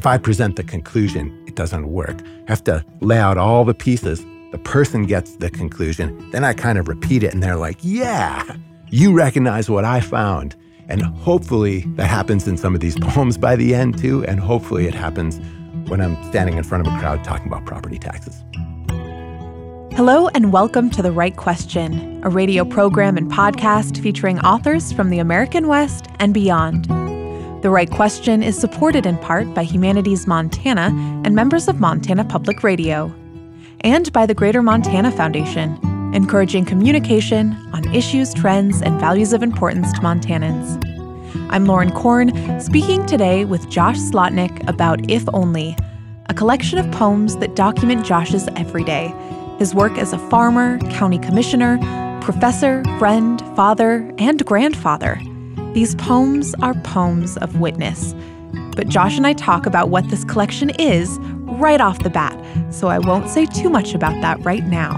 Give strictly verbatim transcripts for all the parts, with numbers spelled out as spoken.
If I present the conclusion, it doesn't work. I have to lay out all the pieces. The person gets the conclusion. Then I kind of repeat it, and they're like, yeah, you recognize what I found. And hopefully that happens in some of these poems by the end, too. And hopefully it happens when I'm standing in front of a crowd talking about property taxes. Hello and welcome to The Right Question, a radio program and podcast featuring authors from the American West and beyond. The Right Question is supported in part by Humanities Montana and members of Montana Public Radio, and by the Greater Montana Foundation, encouraging communication on issues, trends, and values of importance to Montanans. I'm Lauren Korn, speaking today with Josh Slotnick about If Only, a collection of poems that document Josh's everyday, his work as a farmer, county commissioner, professor, friend, father, and grandfather. These poems are poems of witness. But Josh and I talk about what this collection is right off the bat, so I won't say too much about that right now.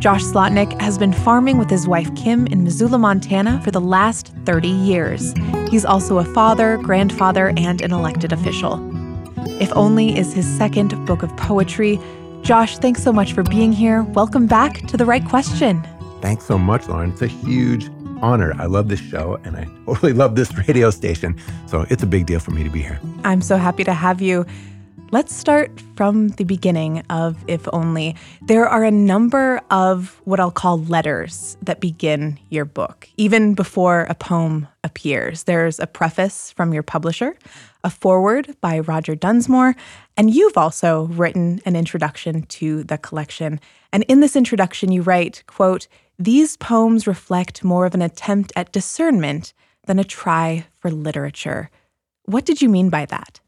Josh Slotnick has been farming with his wife Kim in Missoula, Montana for the last thirty years. He's also a father, grandfather, and an elected official. If Only is his second book of poetry. Josh, thanks so much for being here. Welcome back to The Right Question. Thanks so much, Lauren. It's a huge honor. I love this show, and I totally love this radio station, so it's a big deal for me to be here. I'm so happy to have you. Let's start from the beginning of If Only. There are a number of what I'll call letters that begin your book, even before a poem appears. There's a preface from your publisher, a foreword by Roger Dunsmore, and you've also written an introduction to the collection. And in this introduction, you write, quote, "These poems reflect more of an attempt at discernment than a try for literature." What did you mean by that?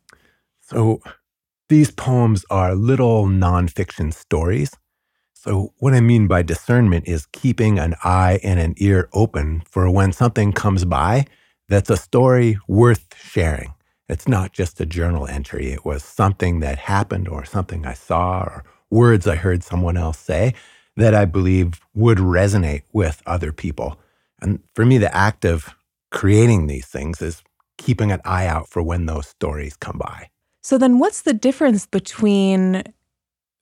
So these poems are little nonfiction stories. So what I mean by discernment is keeping an eye and an ear open for when something comes by that's a story worth sharing. It's not just a journal entry. It was something that happened or something I saw or words I heard someone else say that I believe would resonate with other people. And for me, the act of creating these things is keeping an eye out for when those stories come by. So then what's the difference between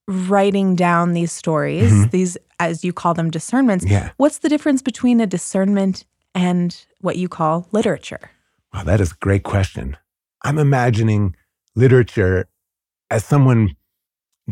writing down these stories, mm-hmm. these, as you call them, discernments? Yeah. What's the difference between a discernment and what you call literature? Wow, that is a great question. I'm imagining literature as someone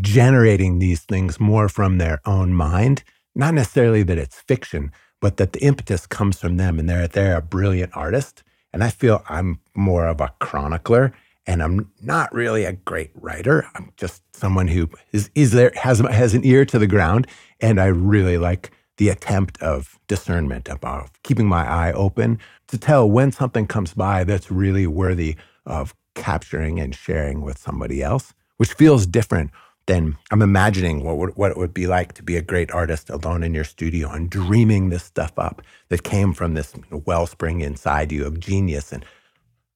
generating these things more from their own mind, not necessarily that it's fiction, but that the impetus comes from them and they're, they're a brilliant artist. And I feel I'm more of a chronicler, and I'm not really a great writer. I'm just someone who is, is there, has, has an ear to the ground. And I really like the attempt of discernment, about keeping my eye open to tell when something comes by that's really worthy of capturing and sharing with somebody else, which feels different then I'm imagining what would, what it would be like to be a great artist alone in your studio and dreaming this stuff up that came from this wellspring inside you of genius. And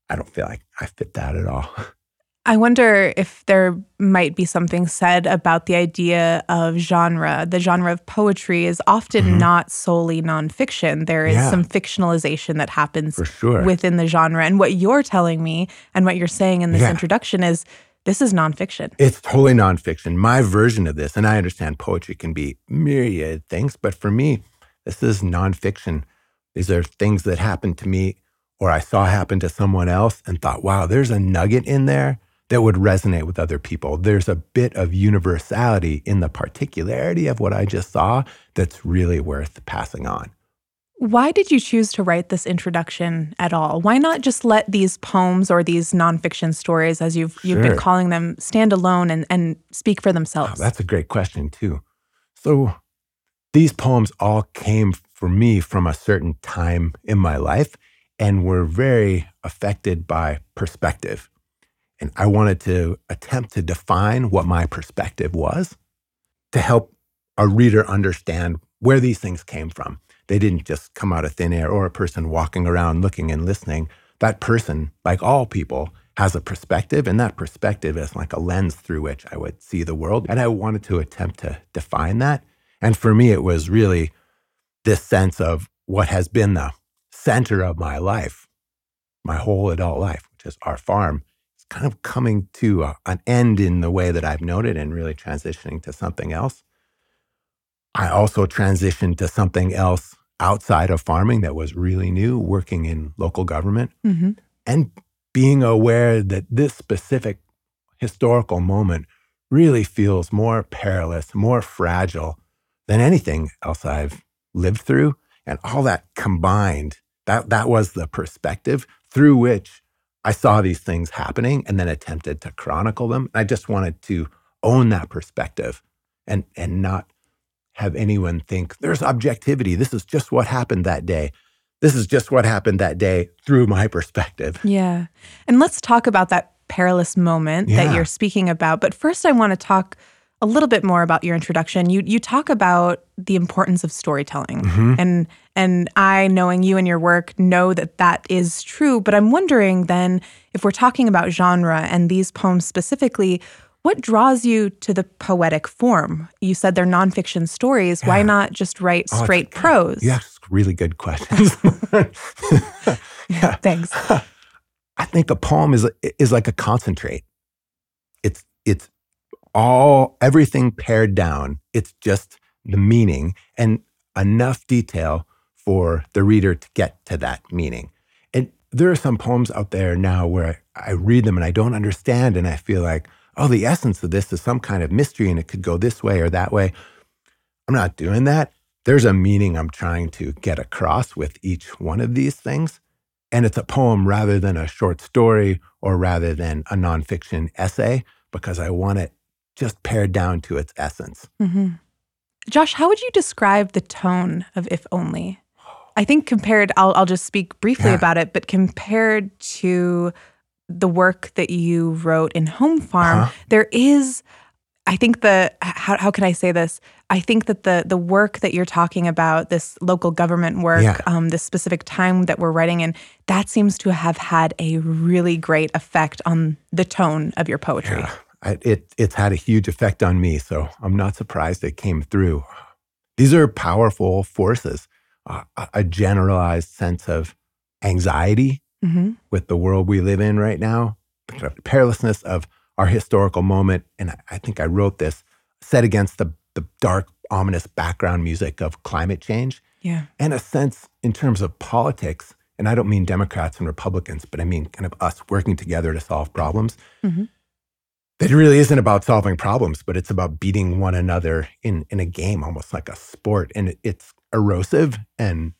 I don't feel like I fit that at all. I wonder if there might be something said about the idea of genre. The genre of poetry is often mm-hmm. not solely nonfiction. There is yeah. some fictionalization that happens For sure. within the genre. And what you're telling me and what you're saying in this yeah. introduction is, this is nonfiction. It's totally nonfiction. My version of this, and I understand poetry can be myriad things, but for me, this is nonfiction. These are things that happened to me or I saw happen to someone else and thought, wow, there's a nugget in there that would resonate with other people. There's a bit of universality in the particularity of what I just saw that's really worth passing on. Why did you choose to write this introduction at all? Why not just let these poems or these nonfiction stories, as you've you've Sure. been calling them, stand alone and, and speak for themselves? Oh, that's a great question, too. So these poems all came for me from a certain time in my life and were very affected by perspective. And I wanted to attempt to define what my perspective was to help a reader understand where these things came from. They didn't just come out of thin air or a person walking around looking and listening. That person, like all people, has a perspective, and that perspective is like a lens through which I would see the world. And I wanted to attempt to define that. And for me, it was really this sense of what has been the center of my life, my whole adult life, which is our farm. It's kind of coming to a, an end in the way that I've noted and really transitioning to something else. I also transitioned to something else outside of farming that was really new, working in local government, mm-hmm. and being aware that this specific historical moment really feels more perilous, more fragile than anything else I've lived through. And all that combined, that, that was the perspective through which I saw these things happening and then attempted to chronicle them. I just wanted to own that perspective and, and not have anyone think there's objectivity. This is just what happened that day. This is just what happened that day through my perspective. Yeah. And let's talk about that perilous moment yeah. that you're speaking about. But first, I want to talk a little bit more about your introduction. You you talk about the importance of storytelling. Mm-hmm. And and I, knowing you and your work, know that that is true. But I'm wondering then, if we're talking about genre and these poems specifically, what draws you to the poetic form? You said they're nonfiction stories. Yeah. Why not just write oh, straight prose? You ask really good questions. yeah. Thanks. I think a poem is is like a concentrate. It's it's all everything pared down. It's just the meaning and enough detail for the reader to get to that meaning. And there are some poems out there now where I, I read them and I don't understand, and I feel like, oh, the essence of this is some kind of mystery and it could go this way or that way. I'm not doing that. There's a meaning I'm trying to get across with each one of these things. And it's a poem rather than a short story or rather than a nonfiction essay, because I want it just pared down to its essence. Mm-hmm. Josh, how would you describe the tone of If Only? I think compared, I'll, I'll just speak briefly yeah. about it, but compared to the work that you wrote in Home Farm, uh-huh. there is, I think the, how how can I say this? I think that the the work that you're talking about, this local government work, yeah. um, this specific time that we're writing in, that seems to have had a really great effect on the tone of your poetry. Yeah. I, it It's had a huge effect on me, so I'm not surprised it came through. These are powerful forces, uh, a generalized sense of anxiety, mm-hmm. with the world we live in right now, the perilousness of our historical moment, and I, I think I wrote this, set against the, the dark, ominous background music of climate change. Yeah. And a sense in terms of politics, and I don't mean Democrats and Republicans, but I mean kind of us working together to solve problems, mm-hmm. that it really isn't about solving problems, but it's about beating one another in, in a game, almost like a sport. And it, it's erosive and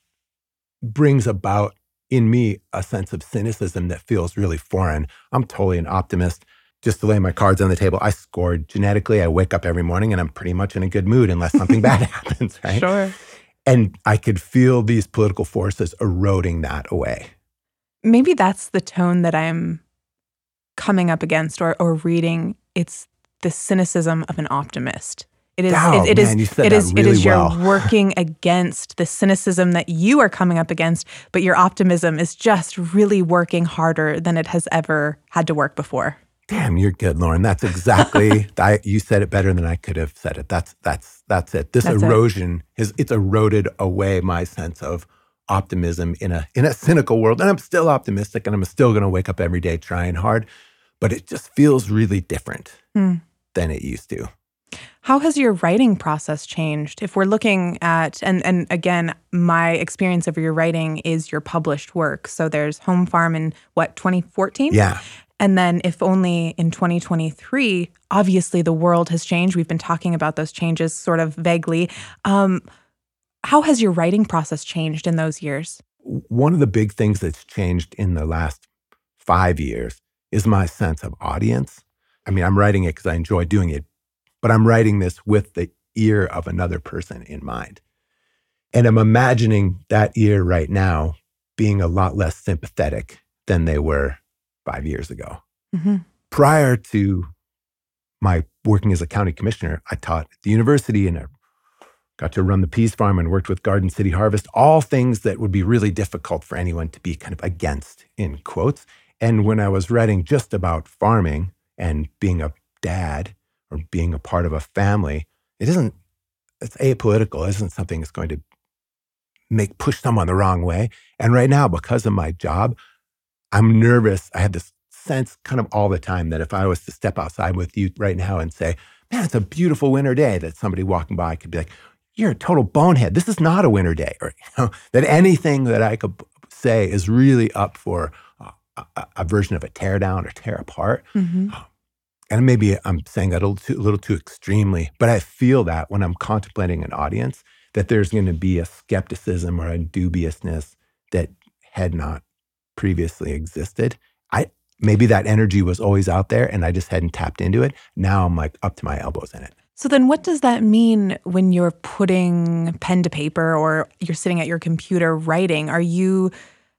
brings about in me a sense of cynicism that feels really foreign. I'm totally an optimist. Just to lay my cards on the table, I scored genetically. I wake up every morning and I'm pretty much in a good mood unless something bad happens, right? Sure. And I could feel these political forces eroding that away. Maybe that's the tone that I'm coming up against or, or reading. It's the cynicism of an optimist. It is. Oh, it, it man, is. You said it, that is really it is. You're well. working against the cynicism that you are coming up against, but your optimism is just really working harder than it has ever had to work before. Damn, you're good, Lauren. That's exactly. I, you said it better than I could have said it. That's that's that's it. This that's erosion it. Has it's eroded away my sense of optimism in a in a cynical world, and I'm still optimistic, and I'm still going to wake up every day trying hard, but it just feels really different mm. than it used to. How has your writing process changed? If we're looking at, and, and again, my experience of your writing is your published work. So there's Home Farm in, what, twenty fourteen? Yeah. And then If Only in twenty twenty-three, obviously the world has changed. We've been talking about those changes sort of vaguely. Um, how has your writing process changed in those years? One of the big things that's changed in the last five years is my sense of audience. I mean, I'm writing it because I enjoy doing it, but I'm writing this with the ear of another person in mind. And I'm imagining that ear right now being a lot less sympathetic than they were five years ago. Mm-hmm. Prior to my working as a county commissioner, I taught at the university and I got to run the Peace Farm and worked with Garden City Harvest, all things that would be really difficult for anyone to be kind of against, in quotes. And when I was writing just about farming and being a dad, or being a part of a family, it isn't, it's apolitical. It isn't something that's going to make, push someone the wrong way. And right now, because of my job, I'm nervous. I have this sense kind of all the time that if I was to step outside with you right now and say, man, it's a beautiful winter day, that somebody walking by could be like, you're a total bonehead. This is not a winter day. Or, you know, that anything that I could say is really up for a, a, a version of a tear down or tear apart. Mm-hmm. And maybe I'm saying that a little, too, a little too extremely, but I feel that when I'm contemplating an audience, that there's going to be a skepticism or a dubiousness that had not previously existed. I maybe that energy was always out there and I just hadn't tapped into it. Now I'm like up to my elbows in it. So then what does that mean when you're putting pen to paper or you're sitting at your computer writing? Are you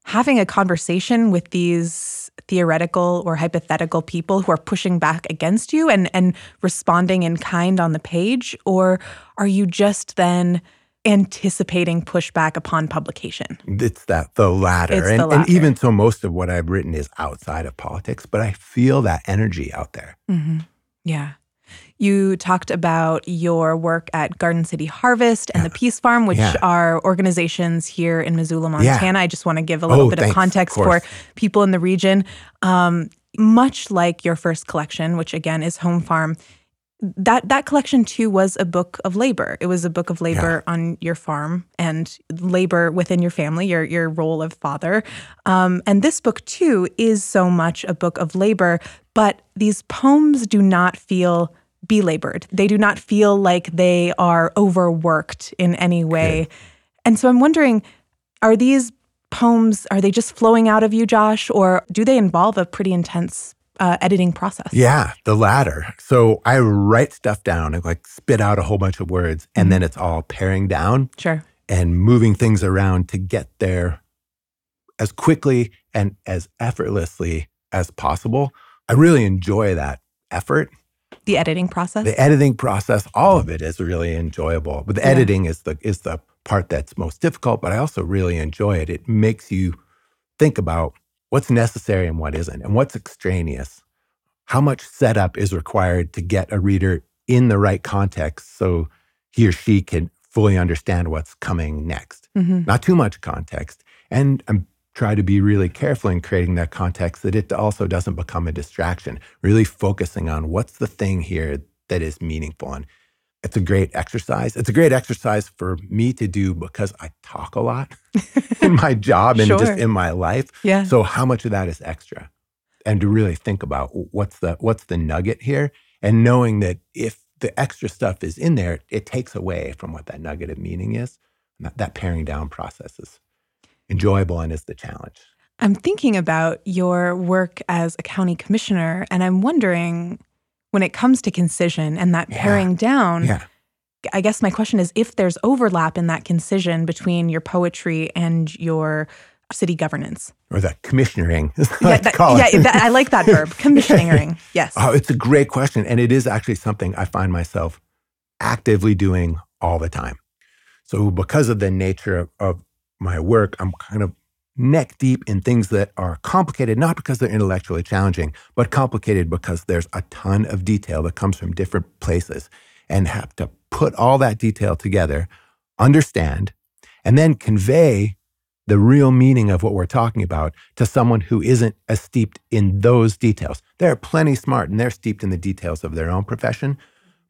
having a conversation with these theoretical or hypothetical people who are pushing back against you and, and responding in kind on the page? Or are you just then anticipating pushback upon publication? It's that the latter. It's and, the latter. And even so, most of what I've written is outside of politics, but I feel that energy out there. Mm-hmm. Yeah. You talked about your work at Garden City Harvest and yeah. the Peace Farm, which yeah. are organizations here in Missoula, Montana. Yeah. I just want to give a little oh, bit thanks, of context of for people in the region. Um, much like your first collection, which again is Home Farm, that that collection too was a book of labor. It was a book of labor yeah. on your farm and labor within your family, your your role of father. Um, and this book too is so much a book of labor, but these poems do not feel belabored. They do not feel like they are overworked in any way. Okay. And so I'm wondering, are these poems, are they just flowing out of you, Josh, or do they involve a pretty intense uh, editing process? Yeah, the latter. So I write stuff down and like spit out a whole bunch of words, and then it's all paring down sure. and moving things around to get there as quickly and as effortlessly as possible. I really enjoy that effort. The editing process? The editing process, all of it is really enjoyable. But the yeah. editing is the is the part that's most difficult, but I also really enjoy it. It makes you think about what's necessary and what isn't, and what's extraneous. How much setup is required to get a reader in the right context so he or she can fully understand what's coming next. Mm-hmm. Not too much context. And I'm try to be really careful in creating that context that it also doesn't become a distraction, really focusing on what's the thing here that is meaningful. And it's a great exercise. It's a great exercise for me to do because I talk a lot in my job and sure. just in my life. Yeah. So how much of that is extra? And to really think about what's the what's the nugget here, and knowing that if the extra stuff is in there, it takes away from what that nugget of meaning is. And that, that paring down process is enjoyable and is the challenge. I'm thinking about your work as a county commissioner, and I'm wondering when it comes to concision and that yeah. paring down, yeah. I guess my question is if there's overlap in that concision between your poetry and your city governance. Or the commissionering. Yeah, that, yeah that, I like that verb, commissionering, yes. Oh, it's a great question, and it is actually something I find myself actively doing all the time. So because of the nature of, of my work, I'm kind of neck deep in things that are complicated, not because they're intellectually challenging, but complicated because there's a ton of detail that comes from different places, and have to put all that detail together, understand, and then convey the real meaning of what we're talking about to someone who isn't as steeped in those details. They're plenty smart and they're steeped in the details of their own profession,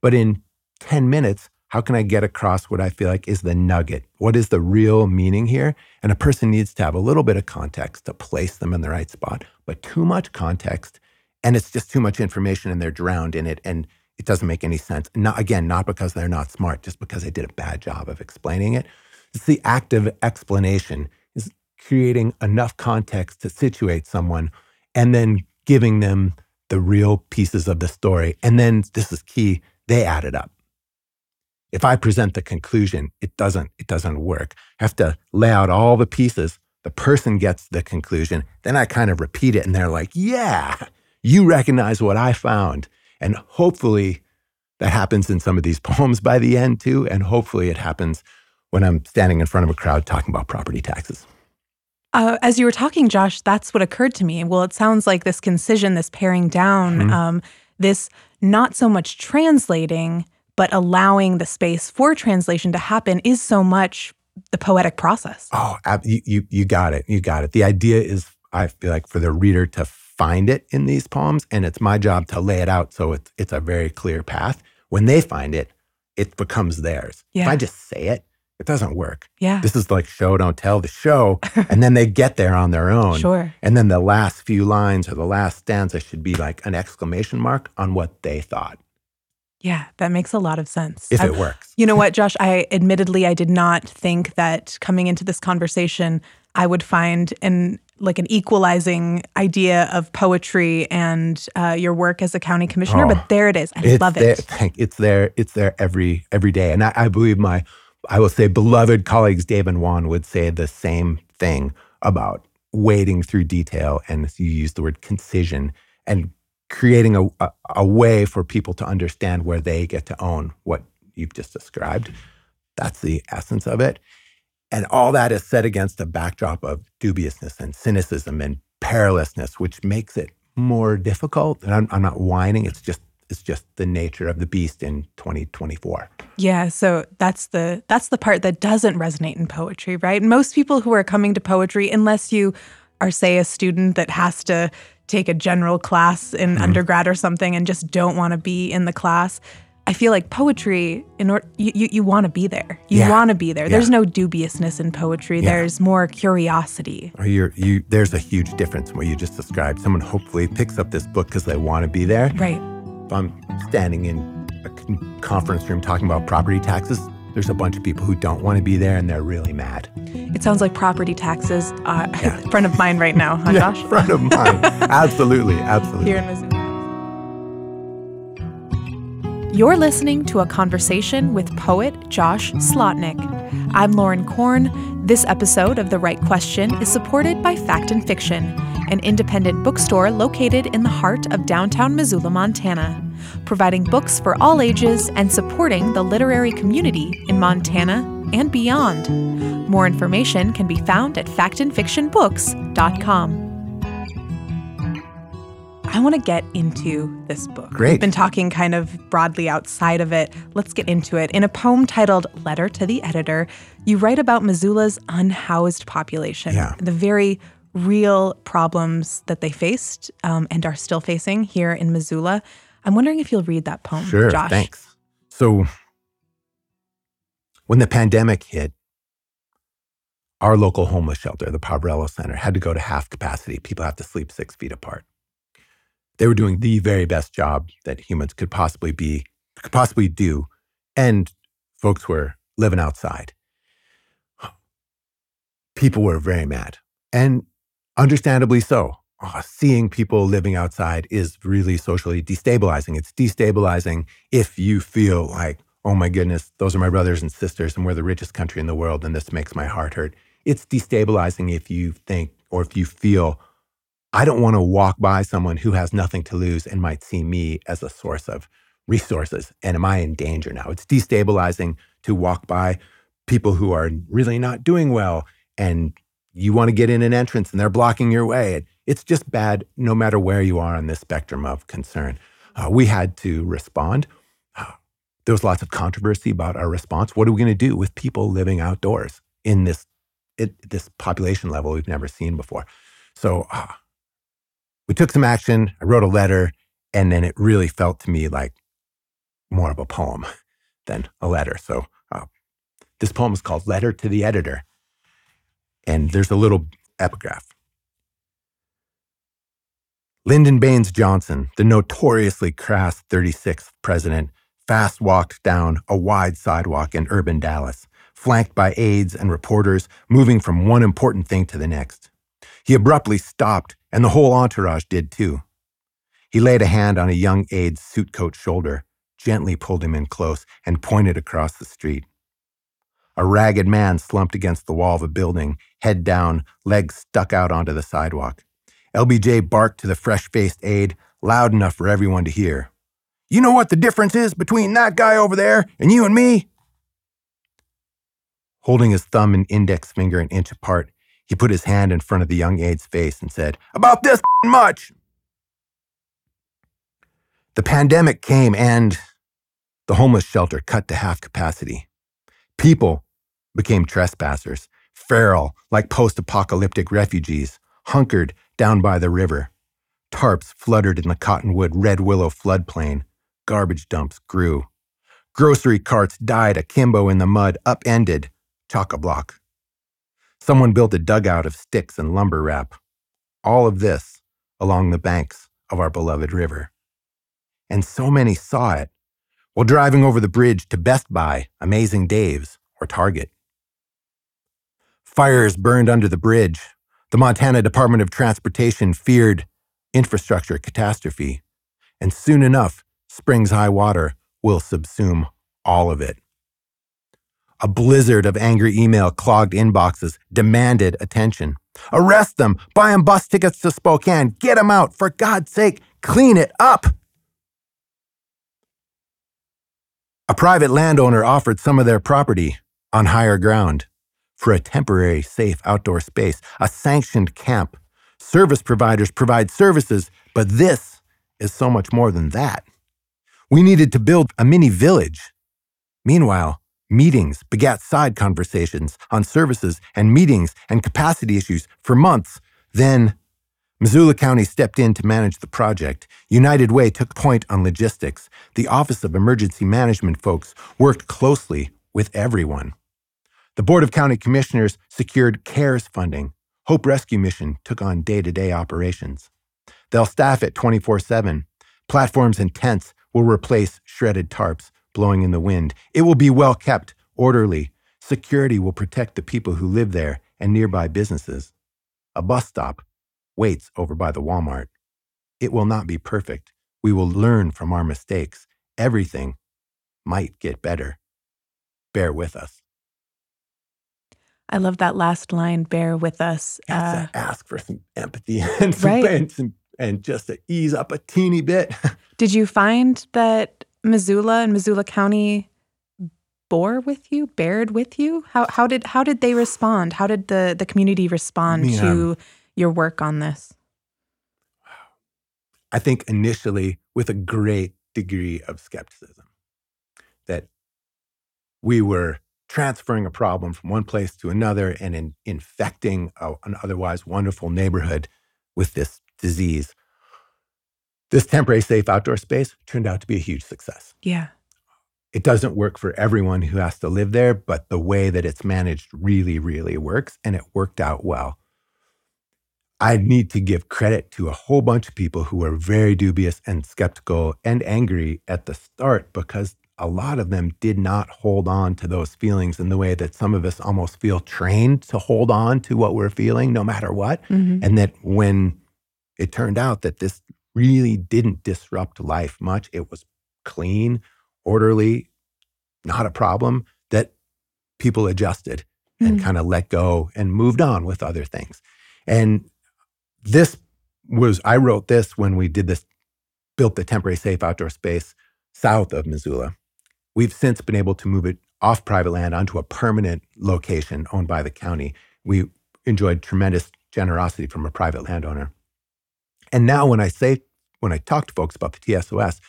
but in ten minutes, how can I get across what I feel like is the nugget? What is the real meaning here? And a person needs to have a little bit of context to place them in the right spot, but too much context, and it's just too much information and they're drowned in it and it doesn't make any sense. Not, again, not because they're not smart, just because they did a bad job of explaining it. It's the active explanation, is creating enough context to situate someone and then giving them the real pieces of the story. And then, this is key, they add it up. If I present the conclusion, it doesn't, it doesn't work. I have to lay out all the pieces. The person gets the conclusion. Then I kind of repeat it and they're like, yeah, you recognize what I found. And hopefully that happens in some of these poems by the end too. And hopefully it happens when I'm standing in front of a crowd talking about property taxes. Uh, as you were talking, Josh, that's what occurred to me. Well, it sounds like this concision, this paring down, mm-hmm. um, this not so much translating, but allowing the space for translation to happen is so much the poetic process. Oh, you, you you got it. You got it. The idea is, I feel like, for the reader to find it in these poems, and it's my job to lay it out so it's, it's a very clear path. When they find it, it becomes theirs. Yeah. If I just say it, it doesn't work. Yeah. This is like show, don't tell, the show. And then they get there on their own. Sure. And then the last few lines or the last stanza should be like an exclamation mark on what they thought. Yeah, that makes a lot of sense. If it I, works. You know what, Josh? I admittedly, I did not think that coming into this conversation, I would find an like an equalizing idea of poetry and uh, your work as a county commissioner, oh, but there it is. I love it. There, it's there. It's there every every day. And I, I believe my, I will say, beloved colleagues, Dave and Juan, would say the same thing about wading through detail, and you use the word concision, and creating a, a, a way for people to understand where they get to own what you've just described. That's the essence of it. And all that is set against a backdrop of dubiousness and cynicism and perilousness, which makes it more difficult. And I'm, I'm not whining. It's just it's just the nature of the beast in twenty twenty-four. Yeah. So that's the that's the part that doesn't resonate in poetry, right? Most people who are coming to poetry, unless you are, say, a student that has to take a general class in mm-hmm. undergrad or something and just don't want to be in the class. I feel like poetry, in or, you you, you want to be there. You yeah. want to be there. Yeah. There's no dubiousness in poetry. Yeah. There's more curiosity. Or you're, you, there's a huge difference in what you just described. Someone hopefully picks up this book because they want to be there. Right. If I'm standing in a conference room talking about property taxes, there's a bunch of people who don't want to be there and they're really mad. It sounds like property taxes are yeah. front of mind right now, huh, Josh? Yeah, front of mind. Absolutely, absolutely. Here in Missouri. You're listening to a conversation with poet Josh Slotnick. I'm Lauren Korn. This episode of The Right Question is supported by Fact and Fiction, an independent bookstore located in the heart of downtown Missoula, Montana, providing books for all ages and supporting the literary community in Montana and beyond. More information can be found at fact and fiction books dot com. I want to get into this book. Great. We've been talking kind of broadly outside of it. Let's get into it. In a poem titled Letter to the Editor, you write about Missoula's unhoused population, yeah. the very real problems that they faced um, and are still facing here in Missoula. I'm wondering if you'll read that poem, sure, Josh. Sure, thanks. So when the pandemic hit, our local homeless shelter, the Pabrello Center, had to go to half capacity. People have to sleep six feet apart. They were doing the very best job that humans could possibly be, could possibly do. And folks were living outside. People were very mad. And understandably so. Oh, seeing people living outside is really socially destabilizing. It's destabilizing if you feel like, oh my goodness, those are my brothers and sisters and we're the richest country in the world and this makes my heart hurt. It's destabilizing if you think or if you feel, I don't want to walk by someone who has nothing to lose and might see me as a source of resources. And am I in danger now? It's destabilizing to walk by people who are really not doing well and you want to get in an entrance and they're blocking your way. It's just bad no matter where you are on this spectrum of concern. Uh, we had to respond. There was lots of controversy about our response. What are we going to do with people living outdoors in this, it, this population level we've never seen before? So, uh, We took some action, I wrote a letter, and then it really felt to me like more of a poem than a letter. So uh, this poem is called Letter to the Editor. And there's a little epigraph. Lyndon Baines Johnson, the notoriously crass thirty-sixth president, fast walked down a wide sidewalk in urban Dallas, flanked by aides and reporters, moving from one important thing to the next. He abruptly stopped, and the whole entourage did too. He laid a hand on a young aide's suit coat shoulder, gently pulled him in close, and pointed across the street. A ragged man slumped against the wall of a building, head down, legs stuck out onto the sidewalk. L B J barked to the fresh-faced aide, loud enough for everyone to hear. You know what the difference is between that guy over there and you and me? Holding his thumb and index finger an inch apart, he put his hand in front of the young aide's face and said, about this much. The pandemic came and the homeless shelter cut to half capacity. People became trespassers, feral like post-apocalyptic refugees, hunkered down by the river. Tarps fluttered in the cottonwood red willow floodplain. Garbage dumps grew. Grocery carts died akimbo in the mud, upended, chock-a-block. Someone built a dugout of sticks and lumber wrap. All of this along the banks of our beloved river. And so many saw it while driving over the bridge to Best Buy, Amazing Dave's, or Target. Fires burned under the bridge. The Montana Department of Transportation feared infrastructure catastrophe, and soon enough, spring's high water will subsume all of it. A blizzard of angry email clogged inboxes demanded attention. Arrest them! Buy them bus tickets to Spokane! Get them out! For God's sake, clean it up! A private landowner offered some of their property on higher ground for a temporary safe outdoor space, a sanctioned camp. Service providers provide services, but this is so much more than that. We needed to build a mini village. Meanwhile, meetings begat side conversations on services and meetings and capacity issues for months. Then, Missoula County stepped in to manage the project. United Way took point on logistics. The Office of Emergency Management folks worked closely with everyone. The Board of County Commissioners secured CARES funding. Hope Rescue Mission took on day-to-day operations. They'll staff it twenty-four seven. Platforms and tents will replace shredded tarps blowing in the wind. It will be well kept, orderly. Security will protect the people who live there and nearby businesses. A bus stop waits over by the Walmart. It will not be perfect. We will learn from our mistakes. Everything might get better. Bear with us. I love that last line, bear with us. Uh, to ask for some empathy and, some, right. and, some, and just to ease up a teeny bit. Did you find that Missoula and Missoula County bore with you, bared with you? How how did how did they respond? How did the, the community respond I mean, to um, your work on this? I think initially with a great degree of skepticism that we were transferring a problem from one place to another and in, infecting a, an otherwise wonderful neighborhood with this disease. This temporary safe outdoor space turned out to be a huge success. Yeah. It doesn't work for everyone who has to live there, but the way that it's managed really, really works, and it worked out well. I need to give credit to a whole bunch of people who were very dubious and skeptical and angry at the start, because a lot of them did not hold on to those feelings in the way that some of us almost feel trained to hold on to what we're feeling no matter what. Mm-hmm. And that when it turned out that this really didn't disrupt life much, it was clean, orderly, not a problem, that people adjusted mm-hmm. and kind of let go and moved on with other things. And this was, I wrote this when we did this, built the temporary safe outdoor space south of Missoula. We've since been able to move it off private land onto a permanent location owned by the county. We enjoyed tremendous generosity from a private landowner. And now when I say, when I talk to folks about the T S O S,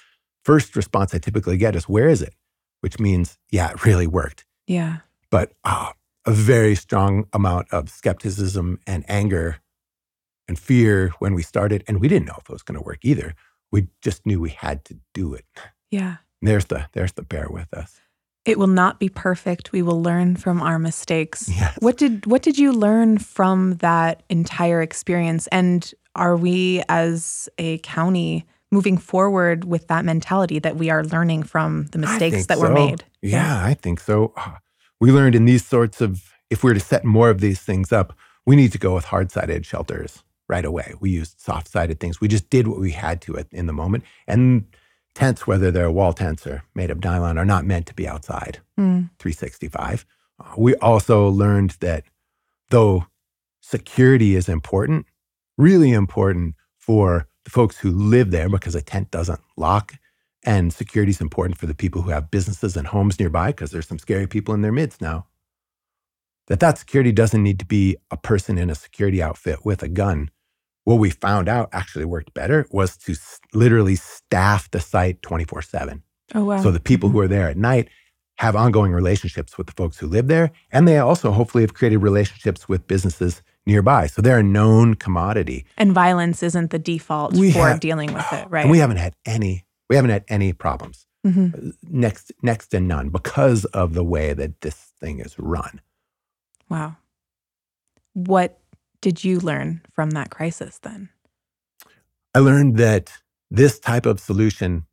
first response I typically get is, where is it? Which means, yeah, it really worked. Yeah. But oh, a very strong amount of skepticism and anger and fear when we started. And we didn't know if it was going to work either. We just knew we had to do it. Yeah. There's the there's the bear with us. It will not be perfect. We will learn from our mistakes. Yes. What did what did you learn from that entire experience? And are we as a county moving forward with that mentality that we are learning from the mistakes that were made? Yeah, I think so. We learned in these sorts of, if we were to set more of these things up, we need to go with hard-sided shelters right away. We used soft-sided things. We just did what we had to in the moment. And tents, whether they're wall tents or made of nylon, are not meant to be outside mm. three sixty-five. Uh, we also learned that though security is important, really important for the folks who live there because a tent doesn't lock, and security is important for the people who have businesses and homes nearby because there's some scary people in their midst now, that that security doesn't need to be a person in a security outfit with a gun. What we found out actually worked better was to s- literally staff the site twenty-four seven. Oh, wow. So the people who are there at night have ongoing relationships with the folks who live there, and they also hopefully have created relationships with businesses nearby. So they're a known commodity. And violence isn't the default we for have, dealing with it, right? And we haven't had any, we haven't had any problems. Mm-hmm. Next, next to none because of the way that this thing is run. Wow. What did you learn from that crisis then? I learned that this type of solution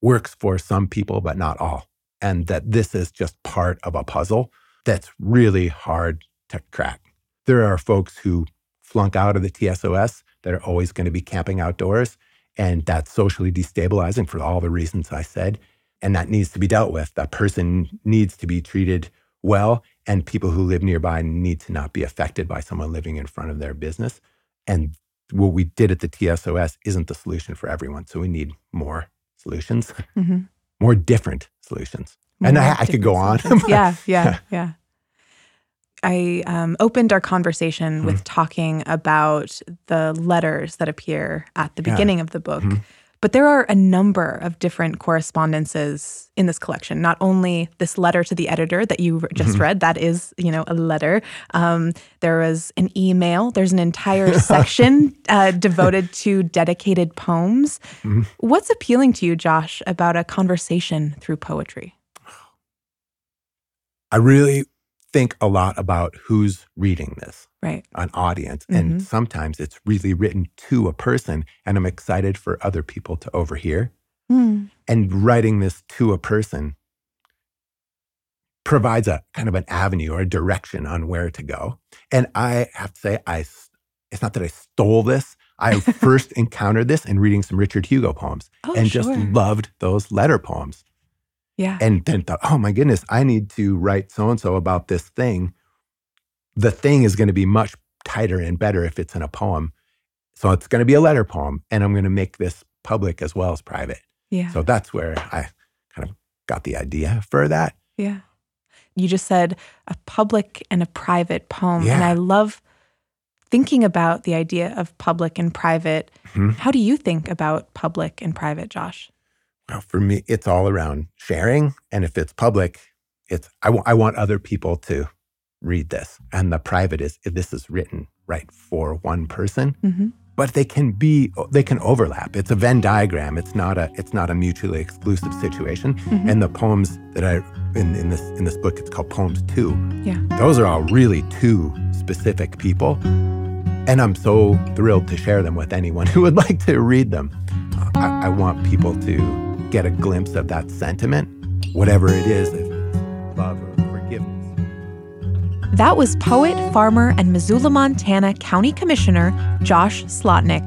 works for some people, but not all. And that this is just part of a puzzle that's really hard to crack. There are folks who flunk out of the T S O S that are always going to be camping outdoors. And that's socially destabilizing for all the reasons I said. And that needs to be dealt with. That person needs to be treated well. And people who live nearby need to not be affected by someone living in front of their business. And what we did at the T S O S isn't the solution for everyone. So we need more solutions, mm-hmm. more different solutions. More and I, I could go on. yeah, yeah, yeah. I um, opened our conversation mm-hmm. with talking about the letters that appear at the beginning yeah. of the book. Mm-hmm. But there are a number of different correspondences in this collection. Not only this letter to the editor that you just mm-hmm. read, that is, you know, a letter. Um, there was an email. There's an entire section uh, devoted to dedicated poems. Mm-hmm. What's appealing to you, Josh, about a conversation through poetry? I really think a lot about who's reading this. Right. An audience. Mm-hmm. And sometimes it's really written to a person, and I'm excited for other people to overhear. Mm. And writing this to a person provides a kind of an avenue or a direction on where to go. And I have to say, I, it's not that I stole this. I first encountered this in reading some Richard Hugo poems oh, and sure. just loved those letter poems. Yeah. And then thought, oh my goodness, I need to write so-and-so about this thing. The thing is going to be much tighter and better if it's in a poem. So it's going to be a letter poem, and I'm going to make this public as well as private. Yeah. So that's where I kind of got the idea for that. Yeah. You just said a public and a private poem. Yeah. And I love thinking about the idea of public and private. Mm-hmm. How do you think about public and private, Josh? Well, for me, it's all around sharing. And if it's public, it's I, w- I want other people to read this. And the private is, this is written right for one person, mm-hmm. but they can be, they can overlap. It's a Venn diagram. It's not a, it's not a mutually exclusive situation. Mm-hmm. And the poems that I, in, in this, in this book, it's called Poems Two. Yeah. Those are all really two specific people. And I'm so thrilled to share them with anyone who would like to read them. I, I want people to get a glimpse of that sentiment, whatever it is, love or forgiveness. That was poet, farmer, and Missoula, Montana County Commissioner Josh Slotnick,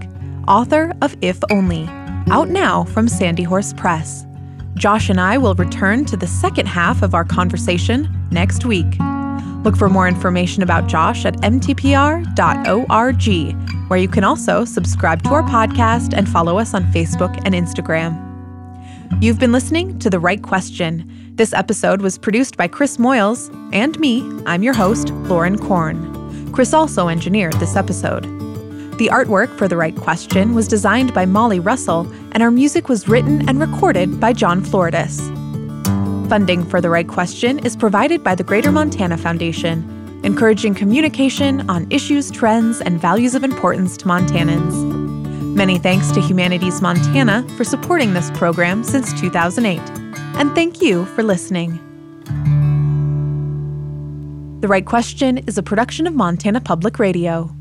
author of If Only, out now from Sandyhouse Press. Josh and I will return to the second half of our conversation next week. Look for more information about Josh at m t p r dot org, where you can also subscribe to our podcast and follow us on Facebook and Instagram. You've been listening to The Right Question. This episode was produced by Chris Moyles and me. I'm your host, Lauren Korn. Chris also engineered this episode. The artwork for The Right Question was designed by Molly Russell, and our music was written and recorded by John Floridus. Funding for The Right Question is provided by the Greater Montana Foundation, encouraging communication on issues, trends, and values of importance to Montanans. Many thanks to Humanities Montana for supporting this program since two thousand eight. And thank you for listening. The Right Question is a production of Montana Public Radio.